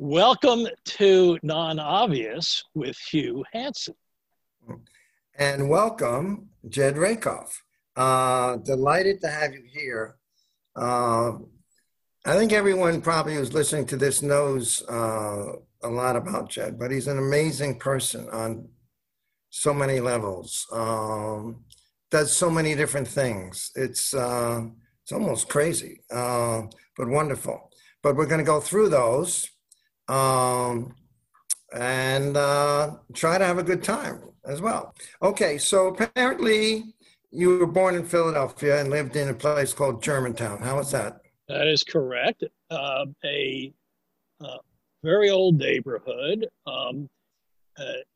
Welcome to Non-Obvious with Hugh Hansen. And welcome, Jed Rakoff. Delighted to have you here. I think everyone probably who's listening to this knows a lot about Jed, but he's an amazing person on so many levels, does so many different things. It's almost crazy, but wonderful. But we're going to go through those and try to have a good time as well. Okay, so apparently you were born in Philadelphia and lived in a place called Germantown. How is that? That is correct. A very old neighborhood.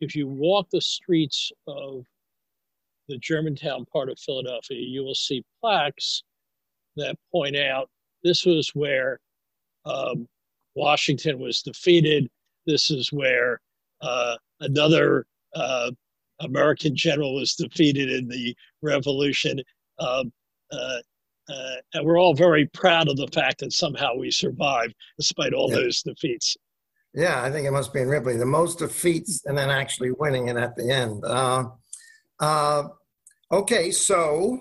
If you walk the streets of the Germantown part of Philadelphia, you will see plaques that point out this was where Washington was defeated. This is where another American general was defeated in the revolution. And we're all very proud of the fact that somehow we survived despite all those defeats. Yeah, I think it must be in Ripley. The most defeats and then actually winning it at the end. Okay, so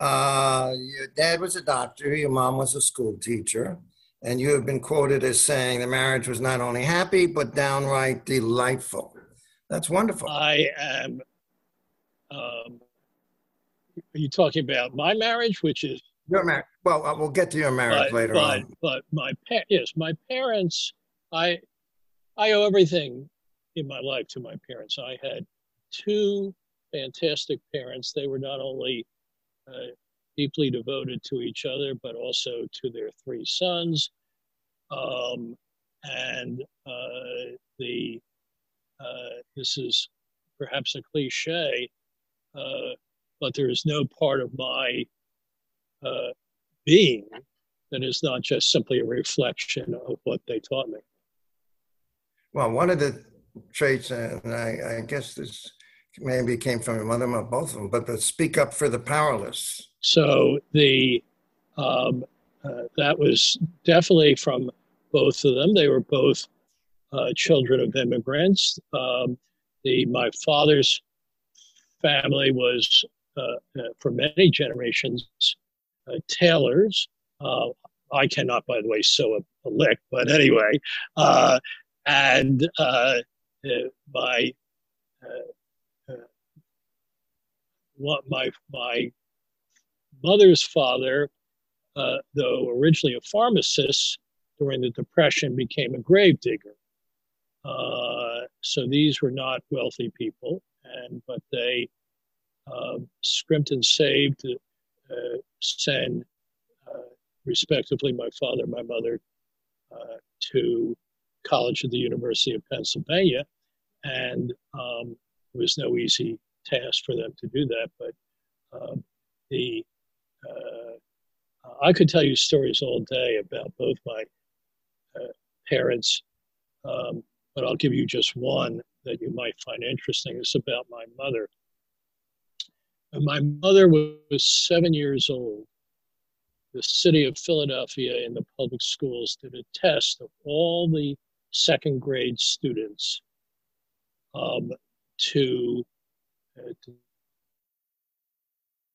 your dad was a doctor, your mom was a school teacher. And you have been quoted as saying the marriage was not only happy, but downright delightful. That's wonderful. I am, are you talking about my marriage, which is? Your marriage. Well, we'll get to your marriage later on. But my parents, I owe everything in my life to my parents. I had two fantastic parents. They were not only deeply devoted to each other, but also to their three sons. This is perhaps a cliche, but there is no part of my being that is not just simply a reflection of what they taught me. Well, one of the traits, and I guess this maybe came from your mother, not both of them, but speak up for the powerless. So that was definitely from both of them. They were both children of immigrants. My father's family was, for many generations, tailors. I cannot, by the way, sew a lick, but anyway. My mother's father, though originally a pharmacist, during the Depression became a grave digger. So these were not wealthy people, but they scrimped and saved to send, respectively, my father and my mother to college at the University of Pennsylvania, and it was no easy task for them to do that, but I could tell you stories all day about both my parents, but I'll give you just one that you might find interesting. It's about my mother. And my mother was 7 years old. The city of Philadelphia in the public schools did a test of all the second grade students to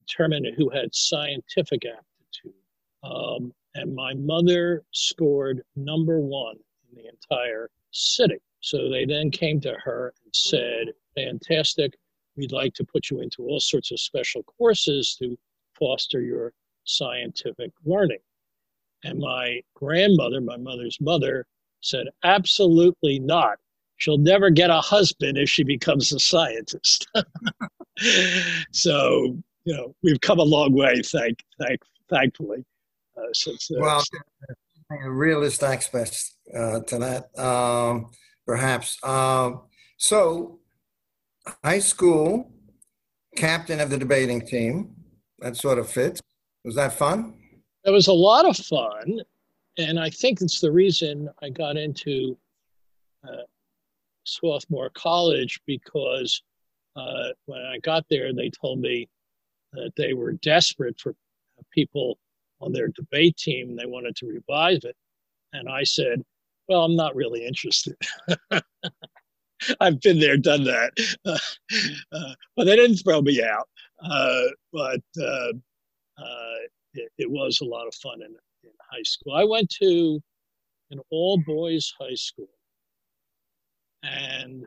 determine who had scientific aptitude. And my mother scored number one in the entire city. So they then came to her and said, fantastic, we'd like to put you into all sorts of special courses to foster your scientific learning. And my grandmother, my mother's mother, said, absolutely not. She'll never get a husband if she becomes a scientist. So, you know, we've come a long way, thankfully. Since well, a realist aspect to that, perhaps. So, high school, captain of the debating team, that sort of fits. Was that fun? It was a lot of fun. And I think it's the reason I got into Swarthmore College, because when I got there, they told me that they were desperate for people on their debate team. They wanted to revive it. And I said, well, I'm not really interested. I've been there, done that. But they didn't throw me out. But it was a lot of fun in high school. I went to an all-boys high school. And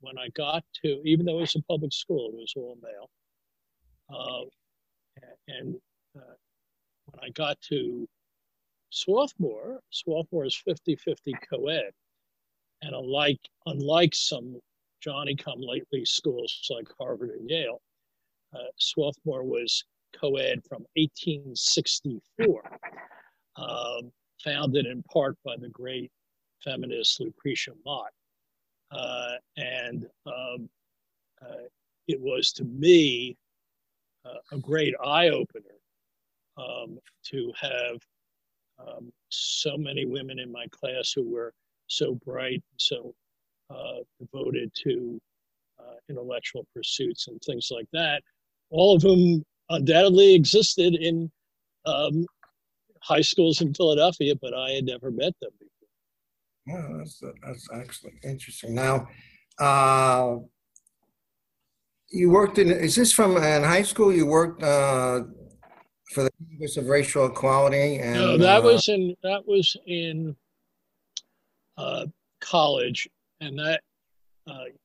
when I got to, even though it was a public school, it was all male. When I got to Swarthmore is 50-50 co-ed. And unlike some Johnny-come-lately schools like Harvard and Yale, Swarthmore was co-ed from 1864, founded in part by the great feminist Lucretia Mott. It was, to me, a great eye-opener to have so many women in my class who were so bright, so devoted to intellectual pursuits and things like that, all of whom undoubtedly existed in high schools in Philadelphia, but I had never met them before. Yeah, that's actually interesting. Now, you worked in, is this from in high school? You worked for the Congress of Racial Equality? And, no, that was in college, and that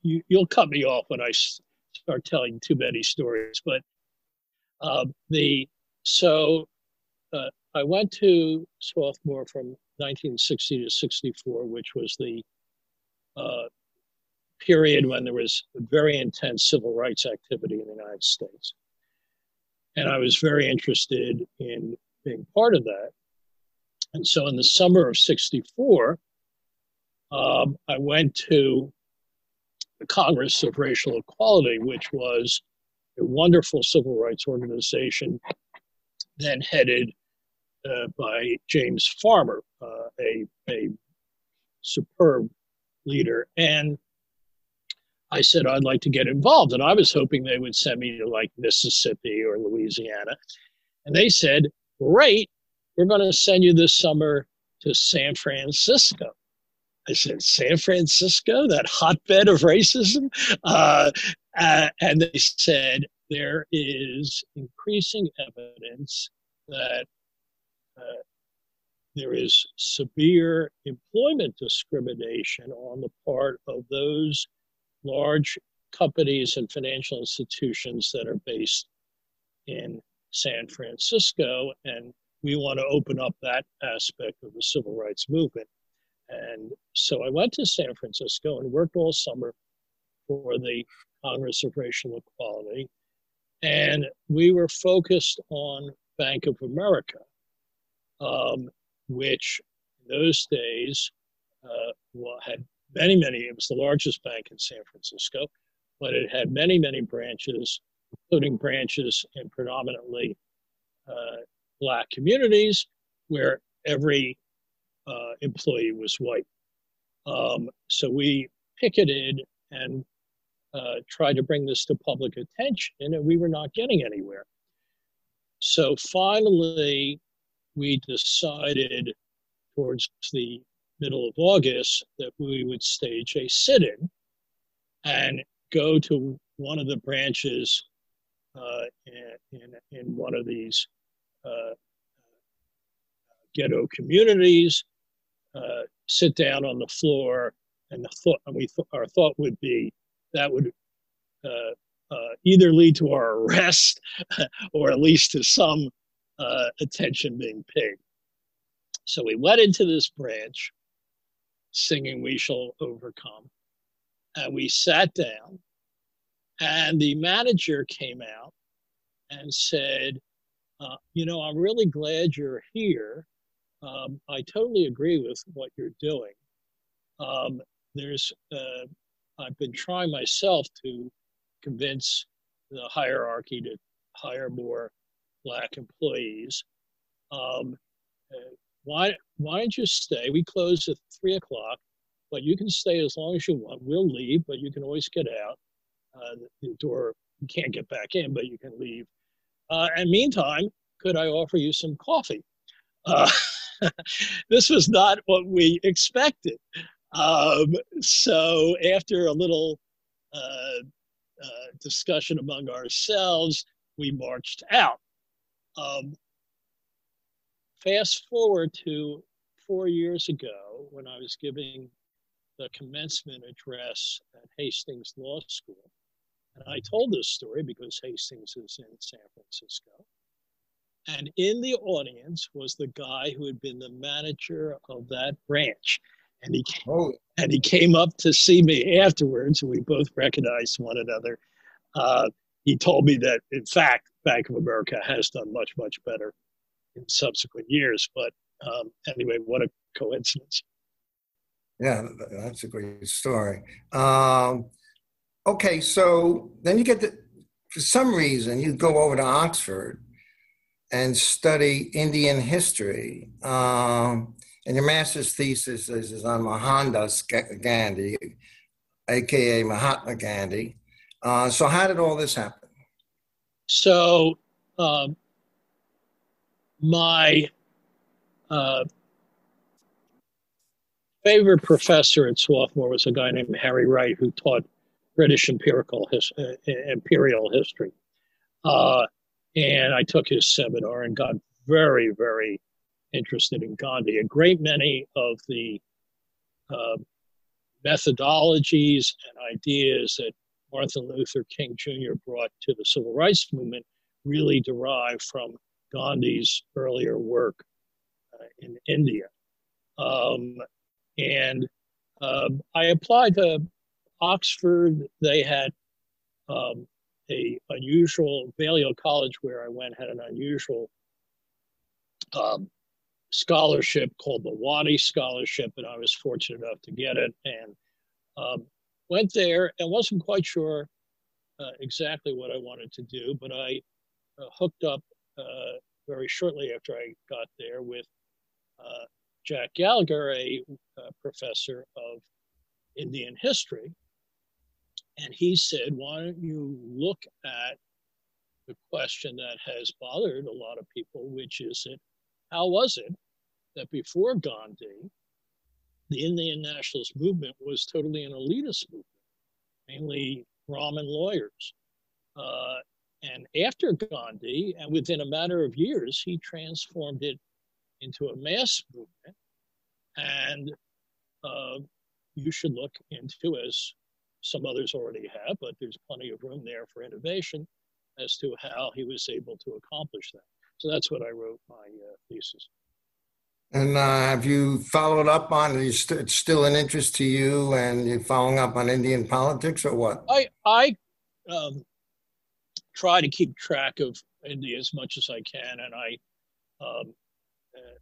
you'll cut me off when I start telling too many stories. But I went to Swarthmore from 1960 to 64, which was the period when there was very intense civil rights activity in the United States, and I was very interested in being part of that. And so, in the summer of '64. I went to the Congress of Racial Equality, which was a wonderful civil rights organization then headed by James Farmer, a superb leader. And I said, I'd like to get involved. And I was hoping they would send me to like Mississippi or Louisiana. And they said, great, we're going to send you this summer to San Francisco. I said, San Francisco, that hotbed of racism? And they said, there is increasing evidence that there is severe employment discrimination on the part of those large companies and financial institutions that are based in San Francisco. And we want to open up that aspect of the civil rights movement. And so I went to San Francisco and worked all summer for the Congress of Racial Equality. And we were focused on Bank of America, which in those days had many, many, it was the largest bank in San Francisco, but it had many, many branches, including branches in predominantly Black communities where every employee was white. So we picketed and tried to bring this to public attention, and we were not getting anywhere. So finally, we decided towards the middle of August that we would stage a sit-in and go to one of the branches in one of these ghetto communities, sit down on the floor, and our thought would be that would either lead to our arrest or at least to some attention being paid. So we went into this branch singing "We Shall Overcome," and we sat down, and the manager came out and said, I'm really glad you're here. I totally agree with what you're doing. I've been trying myself to convince the hierarchy to hire more Black employees. Why don't you stay? We close at 3:00, but you can stay as long as you want. We'll leave, but you can always get out. The door, you can't get back in, but you can leave. And meantime, could I offer you some coffee? this was not what we expected. So after a little discussion among ourselves, we marched out. Fast forward to 4 years ago when I was giving the commencement address at Hastings Law School. And I told this story because Hastings is in San Francisco. And in the audience was the guy who had been the manager of that branch. And he came up to see me afterwards, and we both recognized one another. He told me that, in fact, Bank of America has done much, much better in subsequent years. But anyway, what a coincidence. Yeah, that's a great story. Okay, so then you get for some reason, you go over to Oxford and study Indian history. And your master's thesis is on Mahatma Gandhi, AKA Mahatma Gandhi. So how did all this happen? So my favorite professor at Swarthmore was a guy named Harry Wright, who taught British imperial history. And I took his seminar and got very, very interested in Gandhi. A great many of the methodologies and ideas that Martin Luther King Jr. brought to the civil rights movement really derived from Gandhi's earlier work in India. I applied to Oxford. They had Balliol College, where I went, had an unusual scholarship called the Waddy Scholarship, and I was fortunate enough to get it, and went there and wasn't quite sure exactly what I wanted to do, but I hooked up very shortly after I got there with Jack Gallagher, a professor of Indian history. And he said, why don't you look at the question that has bothered a lot of people, which is how was it that before Gandhi, the Indian nationalist movement was totally an elitist movement, mainly Brahmin lawyers. And after Gandhi, and within a matter of years, he transformed it into a mass movement. And you should look into, as some others already have, but there's plenty of room there for innovation as to how he was able to accomplish that. So that's what I wrote my thesis. And have you followed up on it? It's still an interest to you, and you're following up on Indian politics, or what? I try to keep track of India as much as I can, and I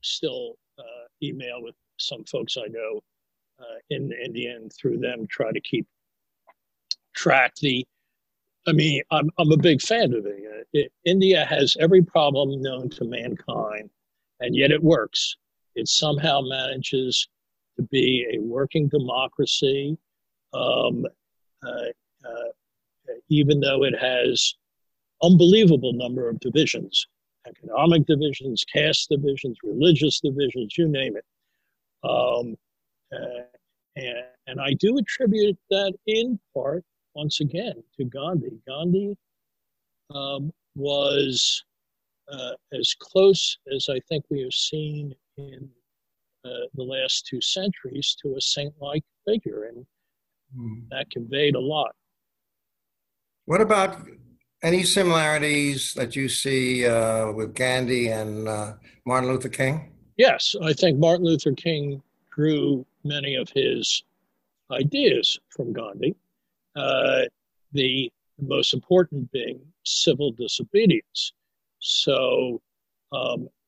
still email with some folks I know in India, and through them try to keep track. I'm a big fan of India. India has every problem known to mankind, and yet it works. It somehow manages to be a working democracy, even though it has unbelievable number of divisions, economic divisions, caste divisions, religious divisions, you name it. And I do attribute that in part, once again, to Gandhi. Gandhi was as close as I think we have seen in the last two centuries to a saint-like figure, and that conveyed a lot. What about any similarities that you see with Gandhi and Martin Luther King? Yes, I think Martin Luther King drew many of his ideas from Gandhi. The most important being civil disobedience. So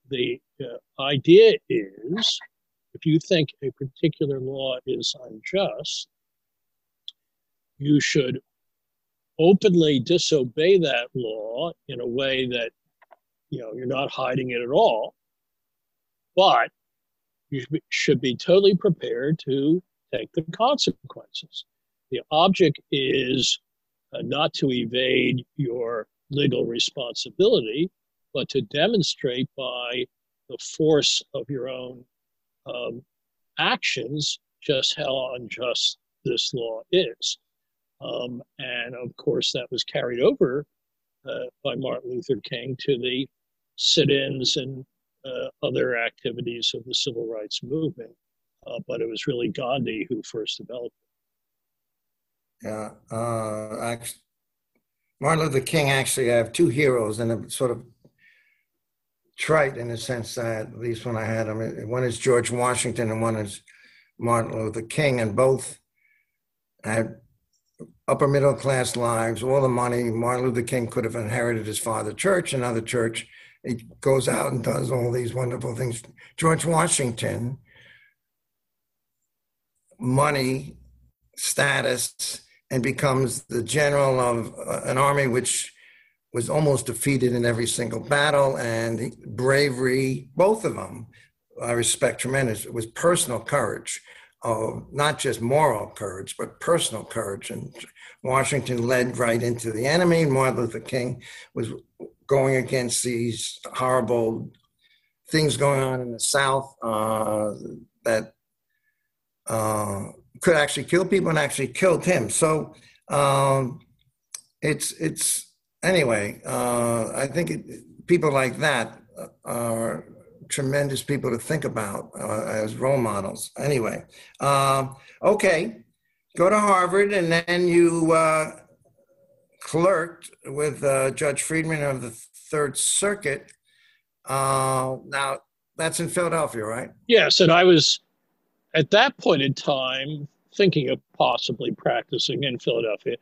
the idea is, if you think a particular law is unjust, you should openly disobey that law in a way that, you're not hiding it at all, but you should be totally prepared to take the consequences. The object is not to evade your legal responsibility, but to demonstrate by the force of your own actions, just how unjust this law is. And of course, that was carried over by Martin Luther King to the sit-ins and other activities of the civil rights movement. But it was really Gandhi who first developed it. Yeah, actually, Martin Luther King actually, I have two heroes, and I'm sort of trite in the sense that, at least when I had him, one is George Washington and one is Martin Luther King, and both had upper middle class lives, all the money. Martin Luther King could have inherited his father's church, another church. He goes out and does all these wonderful things. George Washington, money, status, and becomes the general of an army which was almost defeated in every single battle, and bravery, both of them, I respect tremendous. It was personal courage, not just moral courage, but personal courage. And Washington led right into the enemy. Martin Luther King was going against these horrible things going on in the South that could actually kill people and actually killed him. So anyway, I think people like that are tremendous people to think about as role models. Anyway, okay, go to Harvard, and then you clerked with Judge Friedman of the Third Circuit. Now, that's in Philadelphia, right? Yes, and I was, at that point in time, thinking of possibly practicing in Philadelphia.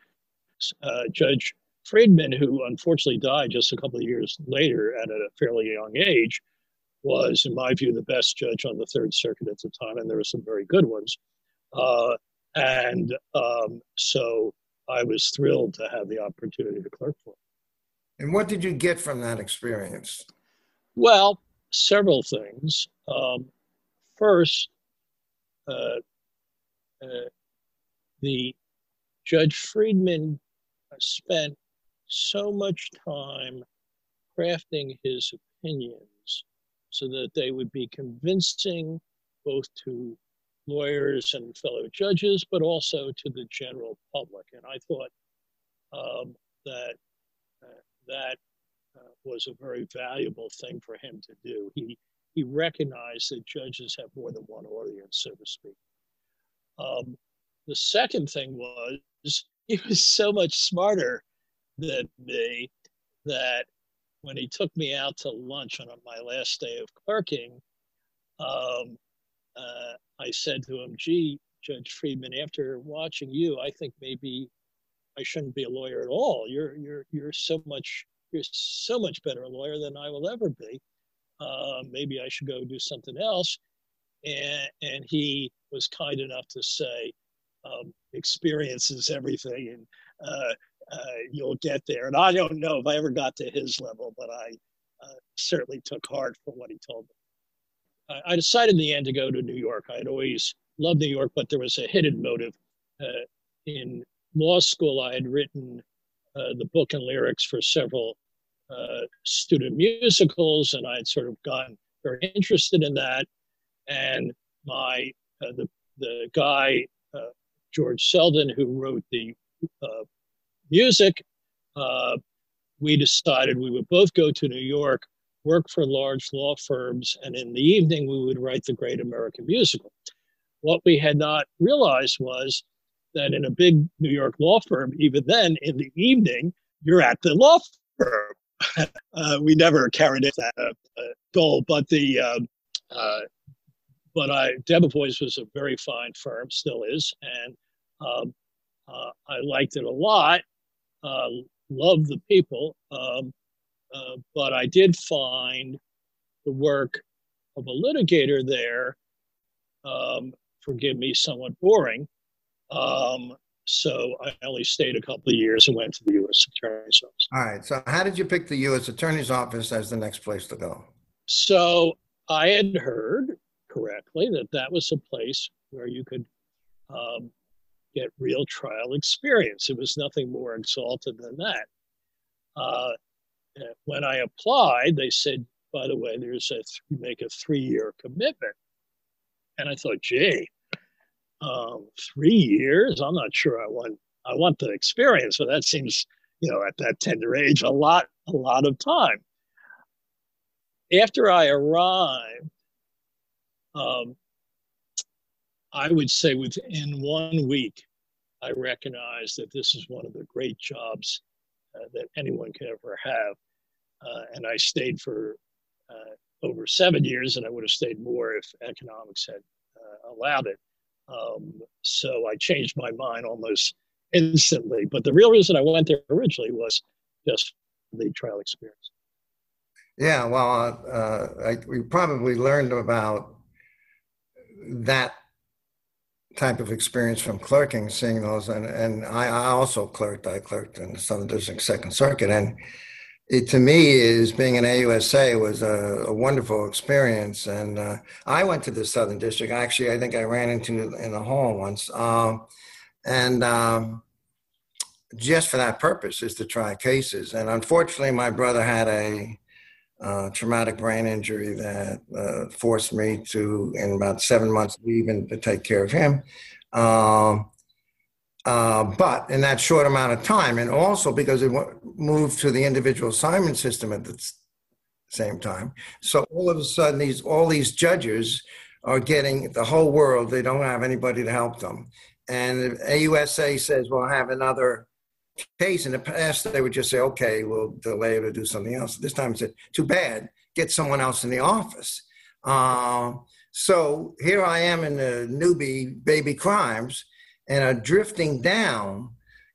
Judge Friedman, who unfortunately died just a couple of years later at a fairly young age, was, in my view, the best judge on the Third Circuit at the time, and there were some very good ones. So I was thrilled to have the opportunity to clerk for him. And what did you get from that experience? Well, several things. First, the Judge Friedman spent so much time crafting his opinions so that they would be convincing both to lawyers and fellow judges, but also to the general public. And I thought that was a very valuable thing for him to do. He recognized that judges have more than one audience, so to speak. The second thing was, he was so much smarter than me that when he took me out to lunch on my last day of clerking, I said to him, gee, Judge Friedman, after watching you, I think maybe I shouldn't be a lawyer at all. You're so much better a lawyer than I will ever be. Maybe I should go do something else. And he was kind enough to say, experience is everything, and you'll get there. And I don't know if I ever got to his level, but I certainly took heart from what he told me. I decided in the end to go to New York. I had always loved New York, but there was a hidden motive. In law school, I had written the book and lyrics for several student musicals, and I had sort of gotten very interested in that. And my the guy, George Selden, who wrote the music, we decided we would both go to New York, work for large law firms, and in the evening we would write the Great American Musical. What we had not realized was that in a big New York law firm, even then, in the evening, you're at the law firm. We never carried out that goal, but Debevoise was a very fine firm, still is, and I liked it a lot, loved the people, but I did find the work of a litigator there, forgive me, somewhat boring, so I only stayed a couple of years and went to the U.S. Attorney's Office. All right, so how did you pick the U.S. Attorney's Office as the next place to go? So I had heard correctly that was a place where you could get real trial experience. It was nothing more exalted than that. When I applied, they said, by the way, there's you make a 3-year commitment. And I thought, gee, 3 years? I'm not sure I want the experience, but that seems, you know, at that tender age, a lot of time. After I arrived, I would say within 1 week, I recognized that this is one of the great jobs that anyone could ever have. And I stayed for over 7 years, and I would have stayed more if economics had allowed it. So I changed my mind almost instantly. But the real reason I went there originally was just the trial experience. Yeah, well, we probably learned about that type of experience from clerking, seeing those. And I also clerked. I clerked in the Southern District, Second Circuit. And it, to me, is being an AUSA was a wonderful experience. And I went to the Southern District. Actually, I think I ran into in a hall once. Just for that purpose is to try cases. And unfortunately, my brother had a traumatic brain injury that forced me to, in about 7 months, leave and to take care of him. But in that short amount of time, and also because it moved to the individual assignment system at the same time. So all of a sudden, all these judges are getting the whole world. They don't have anybody to help them. And AUSA says, well, I have another case. In the past, they would just say, okay, we'll delay it or do something else. This time it's too bad, get someone else in the office. So here I am in the newbie baby crimes and are drifting down,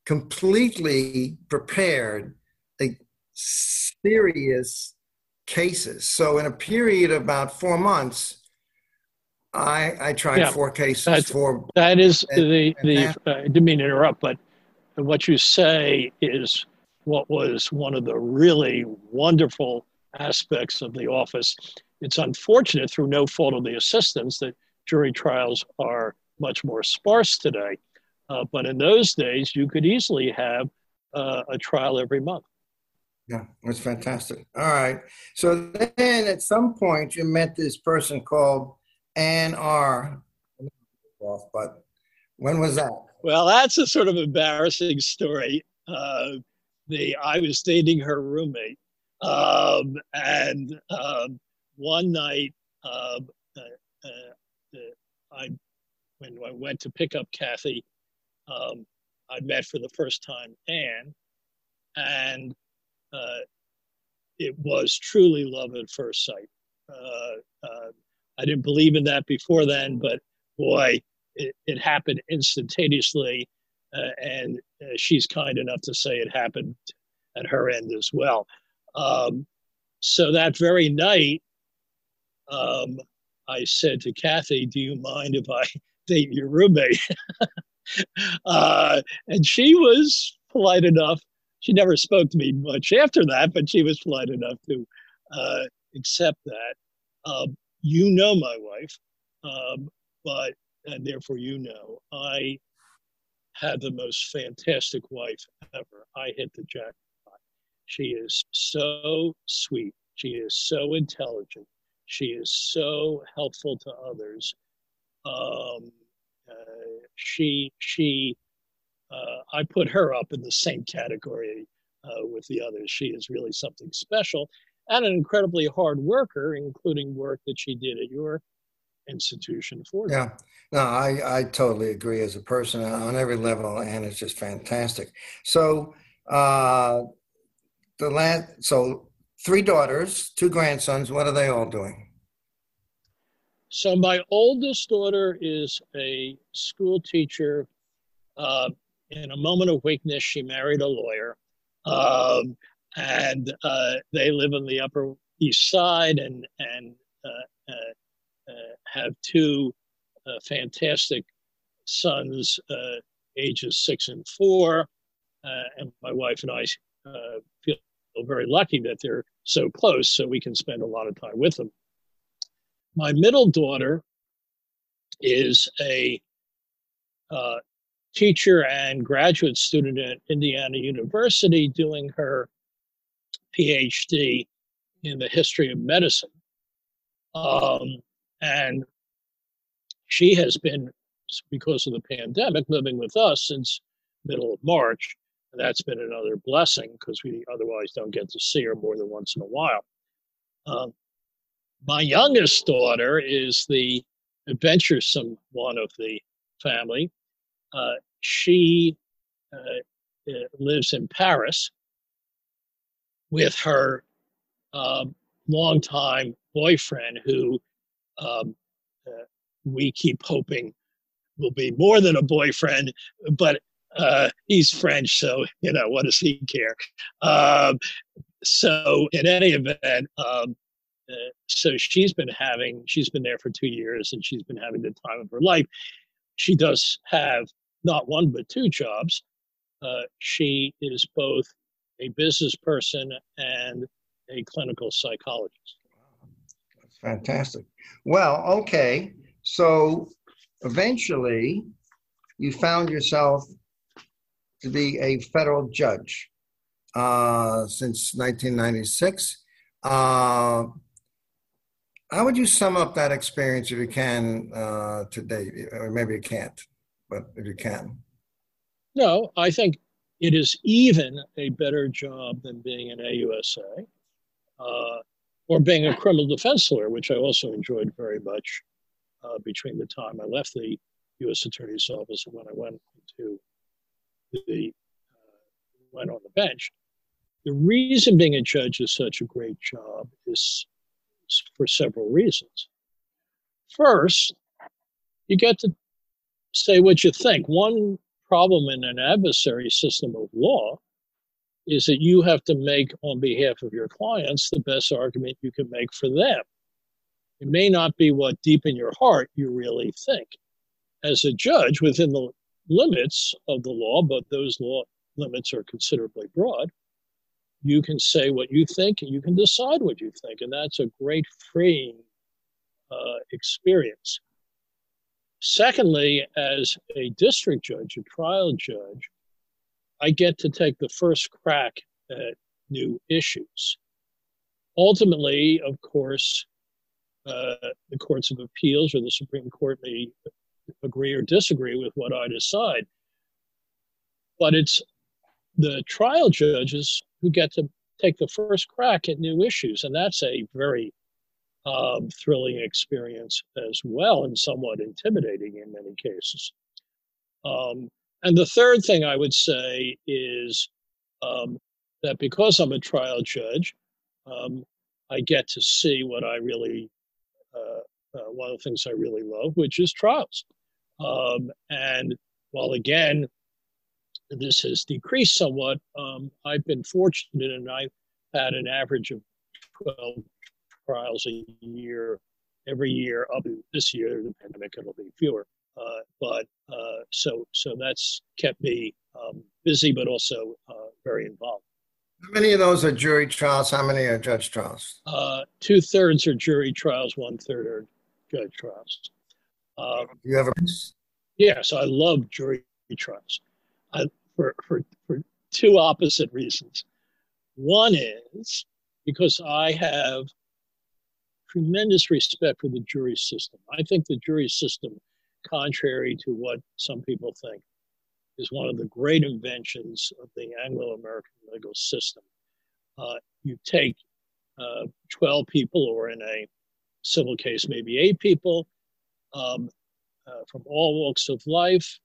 completely prepared, like serious cases. So in a period of about 4 months, I tried four cases. That is I didn't mean to interrupt, but what you say is what was one of the really wonderful aspects of the office. It's unfortunate through no fault of the assistants that jury trials are much more sparse today. But in those days, you could easily have a trial every month. Yeah, that's fantastic. All right. So then at some point you met this person called Ann R. But when was that? Well, that's a sort of embarrassing story. I was dating her roommate. One night, when I went to pick up Kathy, I met for the first time Ann. And it was truly love at first sight. I didn't believe in that before then, but boy, it happened instantaneously, and she's kind enough to say it happened at her end as well. So that very night, I said to Kathy, do you mind if I date your roommate? And she was polite enough. She never spoke to me much after that, but she was polite enough to accept that. You know my wife, but... and therefore, you know, I had the most fantastic wife ever. I hit the jackpot. She is so sweet. She is so intelligent. She is so helpful to others. I put her up in the same category with the others. She is really something special and an incredibly hard worker, including work that she did at your institution for them. Yeah, no, I totally agree. As a person on every level, and it's just fantastic. So so 3 daughters, 2 grandsons. What are they all doing? So my oldest daughter is a school teacher. In a moment of weakness, she married a lawyer, and they live on the Upper East Side, and have 2 fantastic sons, ages 6 and 4. And my wife and I feel very lucky that they're so close, so we can spend a lot of time with them. My middle daughter is a teacher and graduate student at Indiana University doing her PhD in the history of medicine. And she has been, because of the pandemic, living with us since middle of March. And that's been another blessing because we otherwise don't get to see her more than once in a while. My youngest daughter is the adventuresome one of the family. She lives in Paris with her longtime boyfriend who we keep hoping will be more than a boyfriend, but he's French, so, you know, what does he care? So in any event, so she's been there for 2 years and she's been having the time of her life. She does have not one, but two jobs. She is both a business person and a clinical psychologist. Wow. That's fantastic. Well, okay. So eventually you found yourself to be a federal judge since 1996. How would you sum up that experience if you can today? Or maybe you can't, but if you can. No, I think it is even a better job than being an AUSA or being a criminal defense lawyer, which I also enjoyed very much between the time I left the U.S. Attorney's Office and when I went to the went on the bench. The reason being a judge is such a great job is for several reasons. First, you get to say what you think. One problem in an adversary system of law is that you have to make on behalf of your clients the best argument you can make for them. It may not be what deep in your heart you really think. As a judge, within the limits of the law, but those law limits are considerably broad, you can say what you think and you can decide what you think. And that's a great freeing experience. Secondly, as a district judge, a trial judge, I get to take the first crack at new issues. Ultimately, of course, the courts of appeals or the Supreme Court may agree or disagree with what I decide. But it's the trial judges who get to take the first crack at new issues. And that's a very thrilling experience as well, and somewhat intimidating in many cases. And the third thing I would say is that because I'm a trial judge, I get to see what I really, one of the things I really love, which is trials. And while, again, this has decreased somewhat, I've been fortunate and I've had an average of 12 trials a year, every year up to this year. The pandemic, it'll be fewer. So that's kept me busy, but also very involved. How many of those are jury trials? How many are judge trials? 2/3 are jury trials, 1/3 are judge trials. You have a piece? Yes, I love jury trials for two opposite reasons. One is because I have tremendous respect for the jury system. I think the jury system, contrary to what some people think, is one of the great inventions of the Anglo-American legal system. You take 12 people, or in a civil case, maybe 8 people from all walks of life,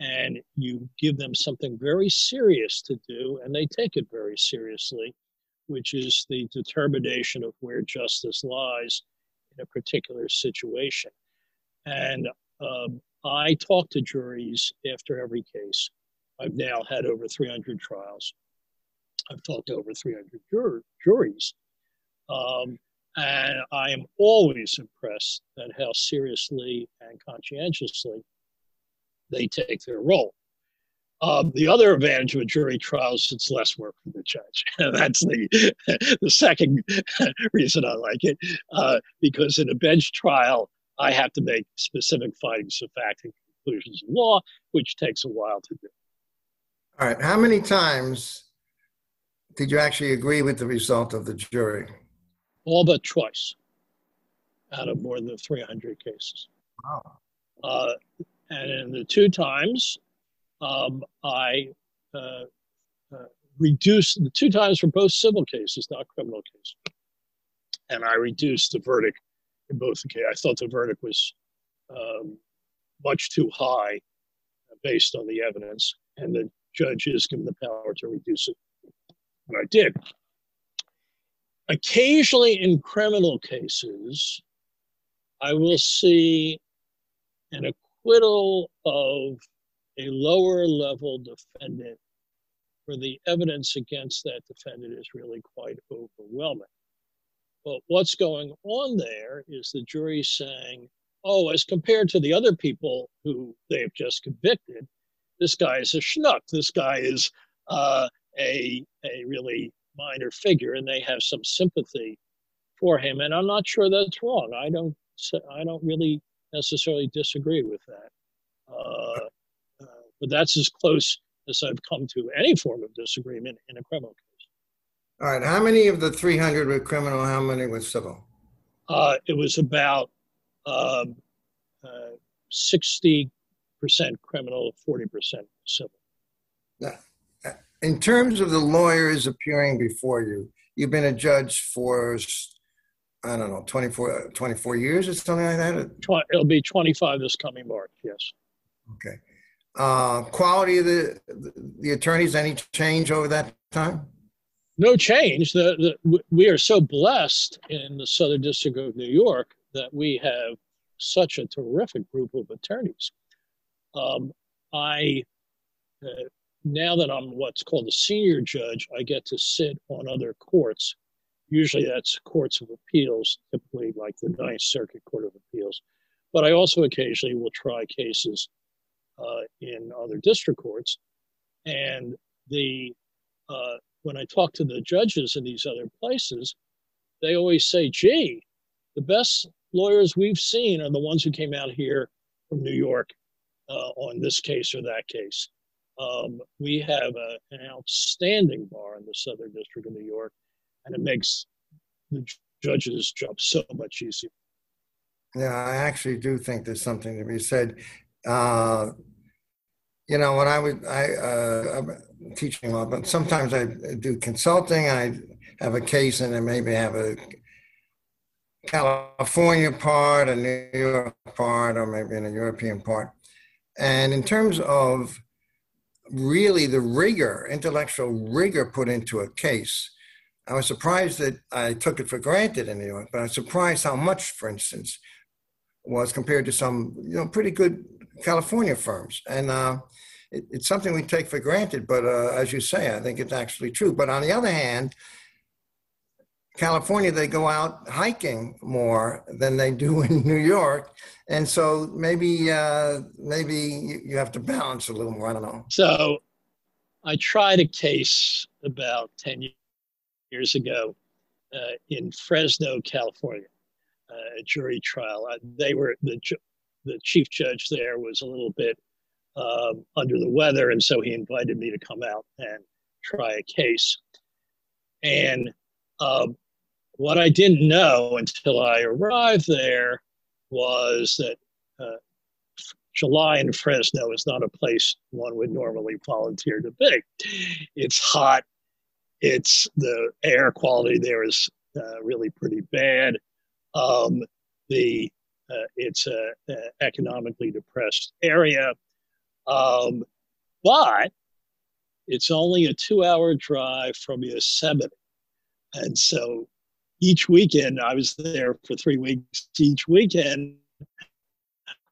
and you give them something very serious to do, and they take it very seriously, which is the determination of where justice lies in a particular situation. And I talk to juries after every case. I've now had over 300 trials. I've talked to over 300 juries. And I am always impressed at how seriously and conscientiously they take their role. The other advantage of a jury trial is it's less work for the judge. That's the second reason I like it, because in a bench trial, I have to make specific findings of fact and conclusions of law, which takes a while to do. All right. How many times Did you actually agree with the result of the jury? All but twice out of more than 300 cases. Wow. And in the two times, I reduced, the two times for both civil cases, not criminal cases. And I reduced the verdict in both the cases. I thought the verdict was much too high based on the evidence, and the judge is given the power to reduce it. And I did. Occasionally in criminal cases, I will see an acquittal of a lower level defendant where the evidence against that defendant is really quite overwhelming. But what's going on there is the jury saying, oh, as compared to the other people who they have just convicted, this guy is a schnook. This guy is a really minor figure, and they have some sympathy for him. And I'm not sure that's wrong. I don't really necessarily disagree with that. But that's as close as I've come to any form of disagreement in a criminal case. All right. How many of the 300 were criminal? How many were civil? It was about 60% criminal, 40% civil. Now, in terms of the lawyers appearing before you, you've been a judge for, I don't know, 24 years or something like that? It'll be 25 this coming March, yes. Okay. Quality of the attorneys, any change over that time? No change. We are so blessed in the Southern District of New York that we have such a terrific group of attorneys. I now that I'm what's called a senior judge, I get to sit on other courts. Usually that's courts of appeals, typically like the Ninth Circuit Court of Appeals. But I also occasionally will try cases in other district courts. And when I talk to the judges in these other places, they always say, gee, the best lawyers we've seen are the ones who came out here from New York on this case or that case. We have an outstanding bar in the Southern District of New York, and it makes the judges' job so much easier. Yeah, I actually do think there's something to be said. You know, when I'm teaching law, but sometimes I do consulting. I have a case, and I maybe have a California part, a New York part, or maybe in a European part. And in terms of really the rigor, intellectual rigor put into a case, I was surprised that I took it for granted in New York, but I was surprised how much, for instance, was compared to some, you know, pretty good California firms. And it's something we take for granted, but as you say, I think it's actually true. But on the other hand, California, they go out hiking more than they do in New York. And so maybe you have to balance a little more. I don't know. So I tried a case about 10 years ago in Fresno, California, a jury trial. The chief judge there was a little bit under the weather. And so he invited me to come out and try a case. And what I didn't know until I arrived there was that July in Fresno is not a place one would normally volunteer to be. It's hot. The air quality there is really pretty bad. It's an economically depressed area. But it's only a 2-hour drive from Yosemite. And so each weekend, I was there for 3 weeks. Each weekend,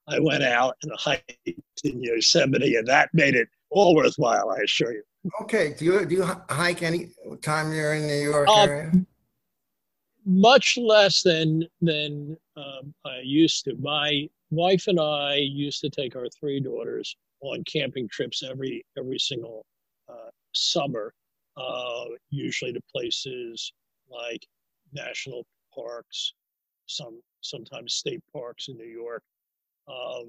I went out and hiked in Yosemite, and that made it all worthwhile, I assure you. Okay. Do you hike any time you're in the New York area? Much less than I used to. My wife and I used to take our 3 daughters on camping trips every single summer. Usually to places like national parks, sometimes state parks in New York. I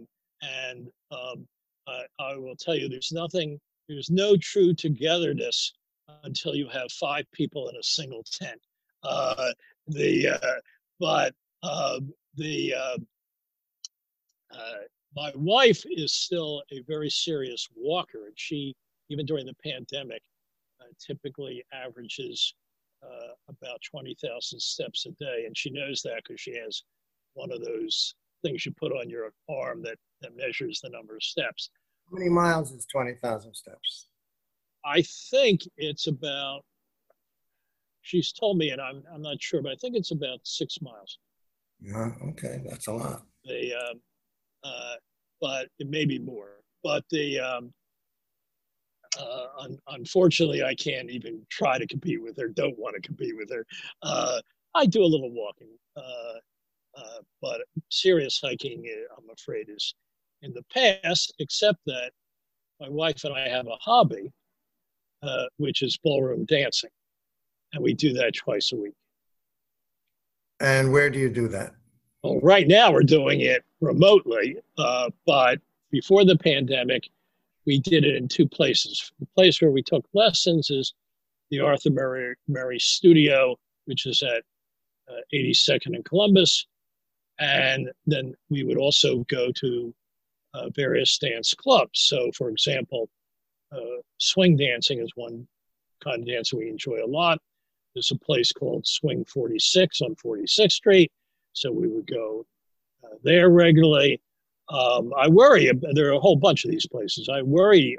will tell you, there's no true togetherness until you have five people in a single tent. My wife is still a very serious walker, and she, even during the pandemic, typically averages about 20,000 steps a day. And she knows that because she has one of those things you put on your arm that measures the number of steps. How many miles is 20,000 steps? I think it's about, she's told me, and I'm not sure, but I think it's about 6 miles. Yeah, okay, that's a lot. But it may be more. But unfortunately, I can't even try to compete with her. Don't want to compete with her. I do a little walking, but serious hiking, I'm afraid, is in the past. Except that my wife and I have a hobby, which is ballroom dancing, and we do that twice a week. And where do you do that? Well, right now we're doing it remotely, but before the pandemic, we did it in two places. The place where we took lessons is the Arthur Murray Studio, which is at 82nd and Columbus. And then we would also go to various dance clubs. So, for example, swing dancing is one kind of dance we enjoy a lot. There's a place called Swing 46 on 46th Street. So we would go there regularly. I worry, there are a whole bunch of these places. I worry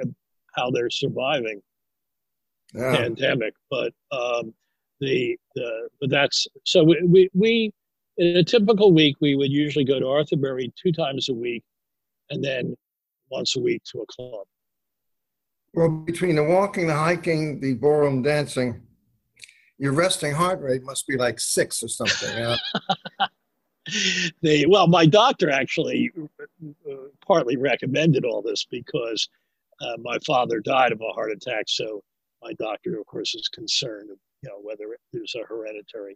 how they're surviving the pandemic, but that's, so we in a typical week, we would usually go to Arthur Murray 2 times a week and then once a week to a club. Well, between the walking, the hiking, the ballroom dancing, your resting heart rate must be like 6 or something. Yeah. Well, my doctor actually partly recommended all this because my father died of a heart attack. So my doctor, of course, is concerned, whether there's a hereditary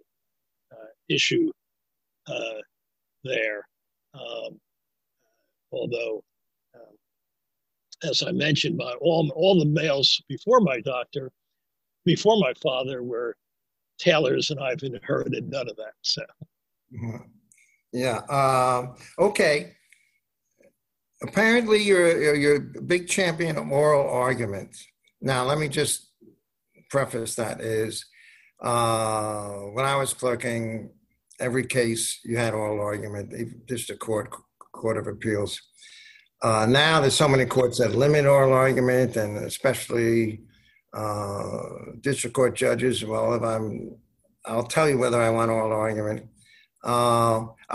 issue there. Although, as I mentioned, all the males before my father were tailors, and I've inherited none of that. So. Mm-hmm. Yeah. Okay. Apparently, you're a big champion of oral arguments. Now, let me just preface that is, when I was clerking, every case you had oral argument, District Court of Appeals. Now there's so many courts that limit oral argument, and especially district court judges. Well, I'll tell you whether I want oral argument.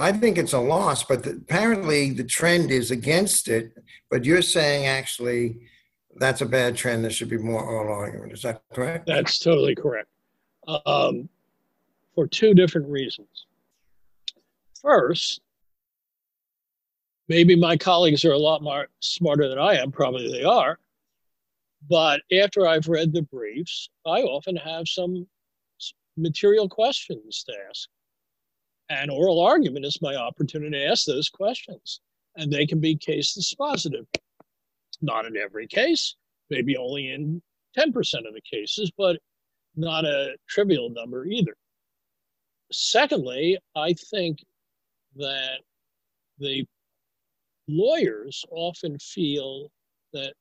I think it's a loss, but apparently the trend is against it. But you're saying actually that's a bad trend. There should be more oral argument. Is that correct? That's totally correct. For 2 different reasons. First, maybe my colleagues are a lot more smarter than I am. Probably they are. But after I've read the briefs, I often have some material questions to ask. And oral argument is my opportunity to ask those questions. And they can be case dispositive. Not in every case, maybe only in 10% of the cases, but not a trivial number either. Secondly, I think that the lawyers often feel that,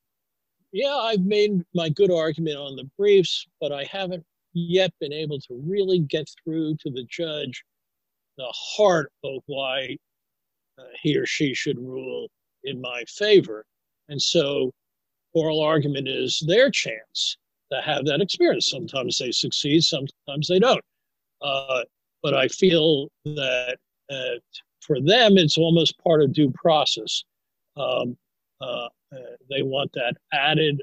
I've made my good argument on the briefs, but I haven't yet been able to really get through to the judge the heart of why he or she should rule in my favor. And so oral argument is their chance to have that experience. Sometimes they succeed, sometimes they don't. But I feel that for them, it's almost part of due process. They want that added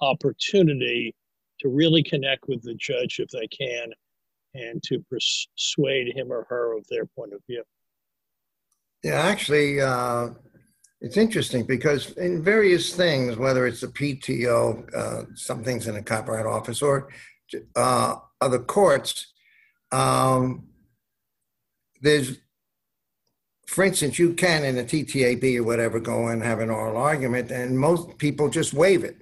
opportunity to really connect with the judge if they can, and to persuade him or her of their point of view. Yeah, actually, it's interesting because in various things, whether it's the PTO, some things in the Copyright Office, or other courts, there's, for instance, you can in a TTAB or whatever go and have an oral argument, and most people just waive it.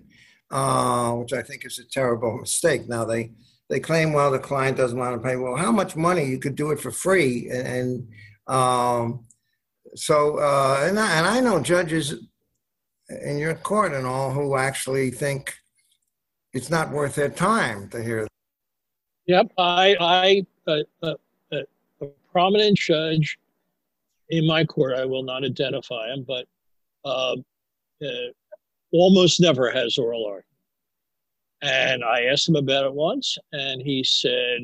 which I think is a terrible mistake. Now, they claim, well, the client doesn't want to pay. Well, how much money? You could do it for free. And I know judges in your court and all who actually think it's not worth their time to hear. Yep, a prominent judge in my court, I will not identify him, but almost never has oral argument. And I asked him about it once, and he said,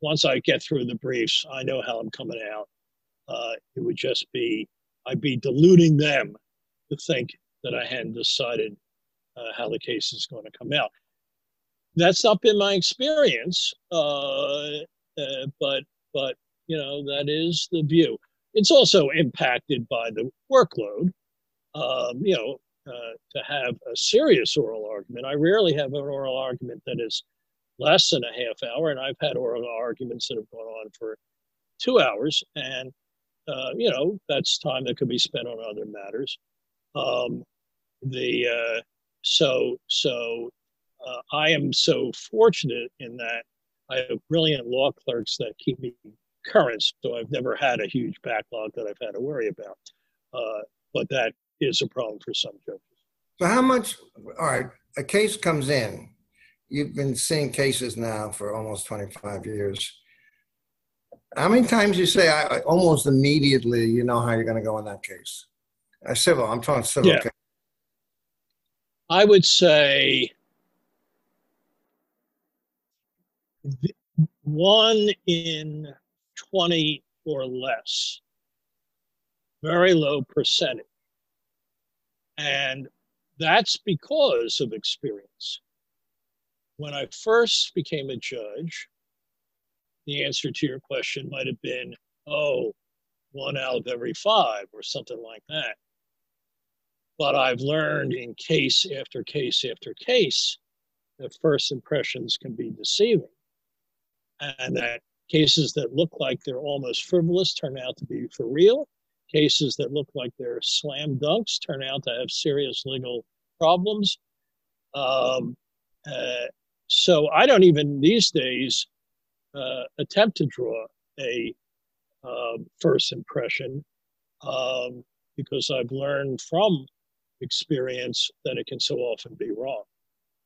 once I get through the briefs, I know how I'm coming out. It would just be, I'd be deluding them to think that I hadn't decided how the case is going to come out. That's not been my experience, but you know, that is the view. It's also impacted by the workload. To have a serious oral argument, I rarely have an oral argument that is less than a half hour, and I've had oral arguments that have gone on for 2 hours, and that's time that could be spent on other matters. I am so fortunate in that I have brilliant law clerks that keep me current, so I've never had a huge backlog that I've had to worry about. But that is a problem for some judges. So how much, all right, a case comes in. You've been seeing cases now for almost 25 years. How many times you say, I almost immediately, you know how you're going to go in that case? I'm talking civil case. I would say one in 20 or less, very low percentage. And that's because of experience. When I first became a judge, the answer to your question might have been, one out of every five or something like that. But I've learned in case after case after case that first impressions can be deceiving, and that cases that look like they're almost frivolous turn out to be for real. Cases that look like they're slam dunks turn out to have serious legal problems. So I don't even these days attempt to draw a first impression because I've learned from experience that it can so often be wrong.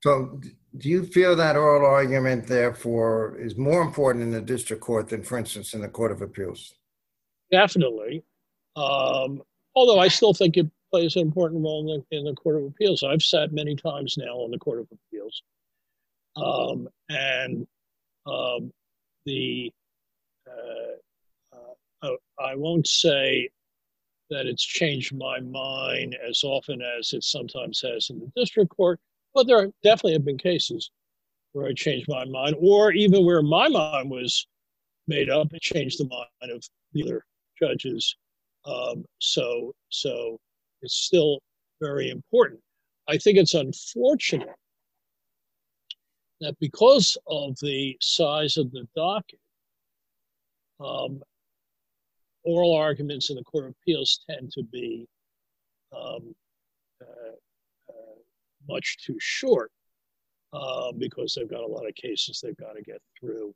So do you feel that oral argument, therefore, is more important in the district court than, for instance, in the Court of Appeals? Definitely. Although I still think it plays an important role in the Court of Appeals. I've sat many times now on the Court of Appeals. I won't say that it's changed my mind as often as it sometimes has in the district court, but there definitely have been cases where I changed my mind, or even where my mind was made up and changed the mind of the other judges. So it's still very important. I think it's unfortunate that because of the size of the docket, oral arguments in the Court of Appeals tend to be much too short because they've got a lot of cases they've got to get through.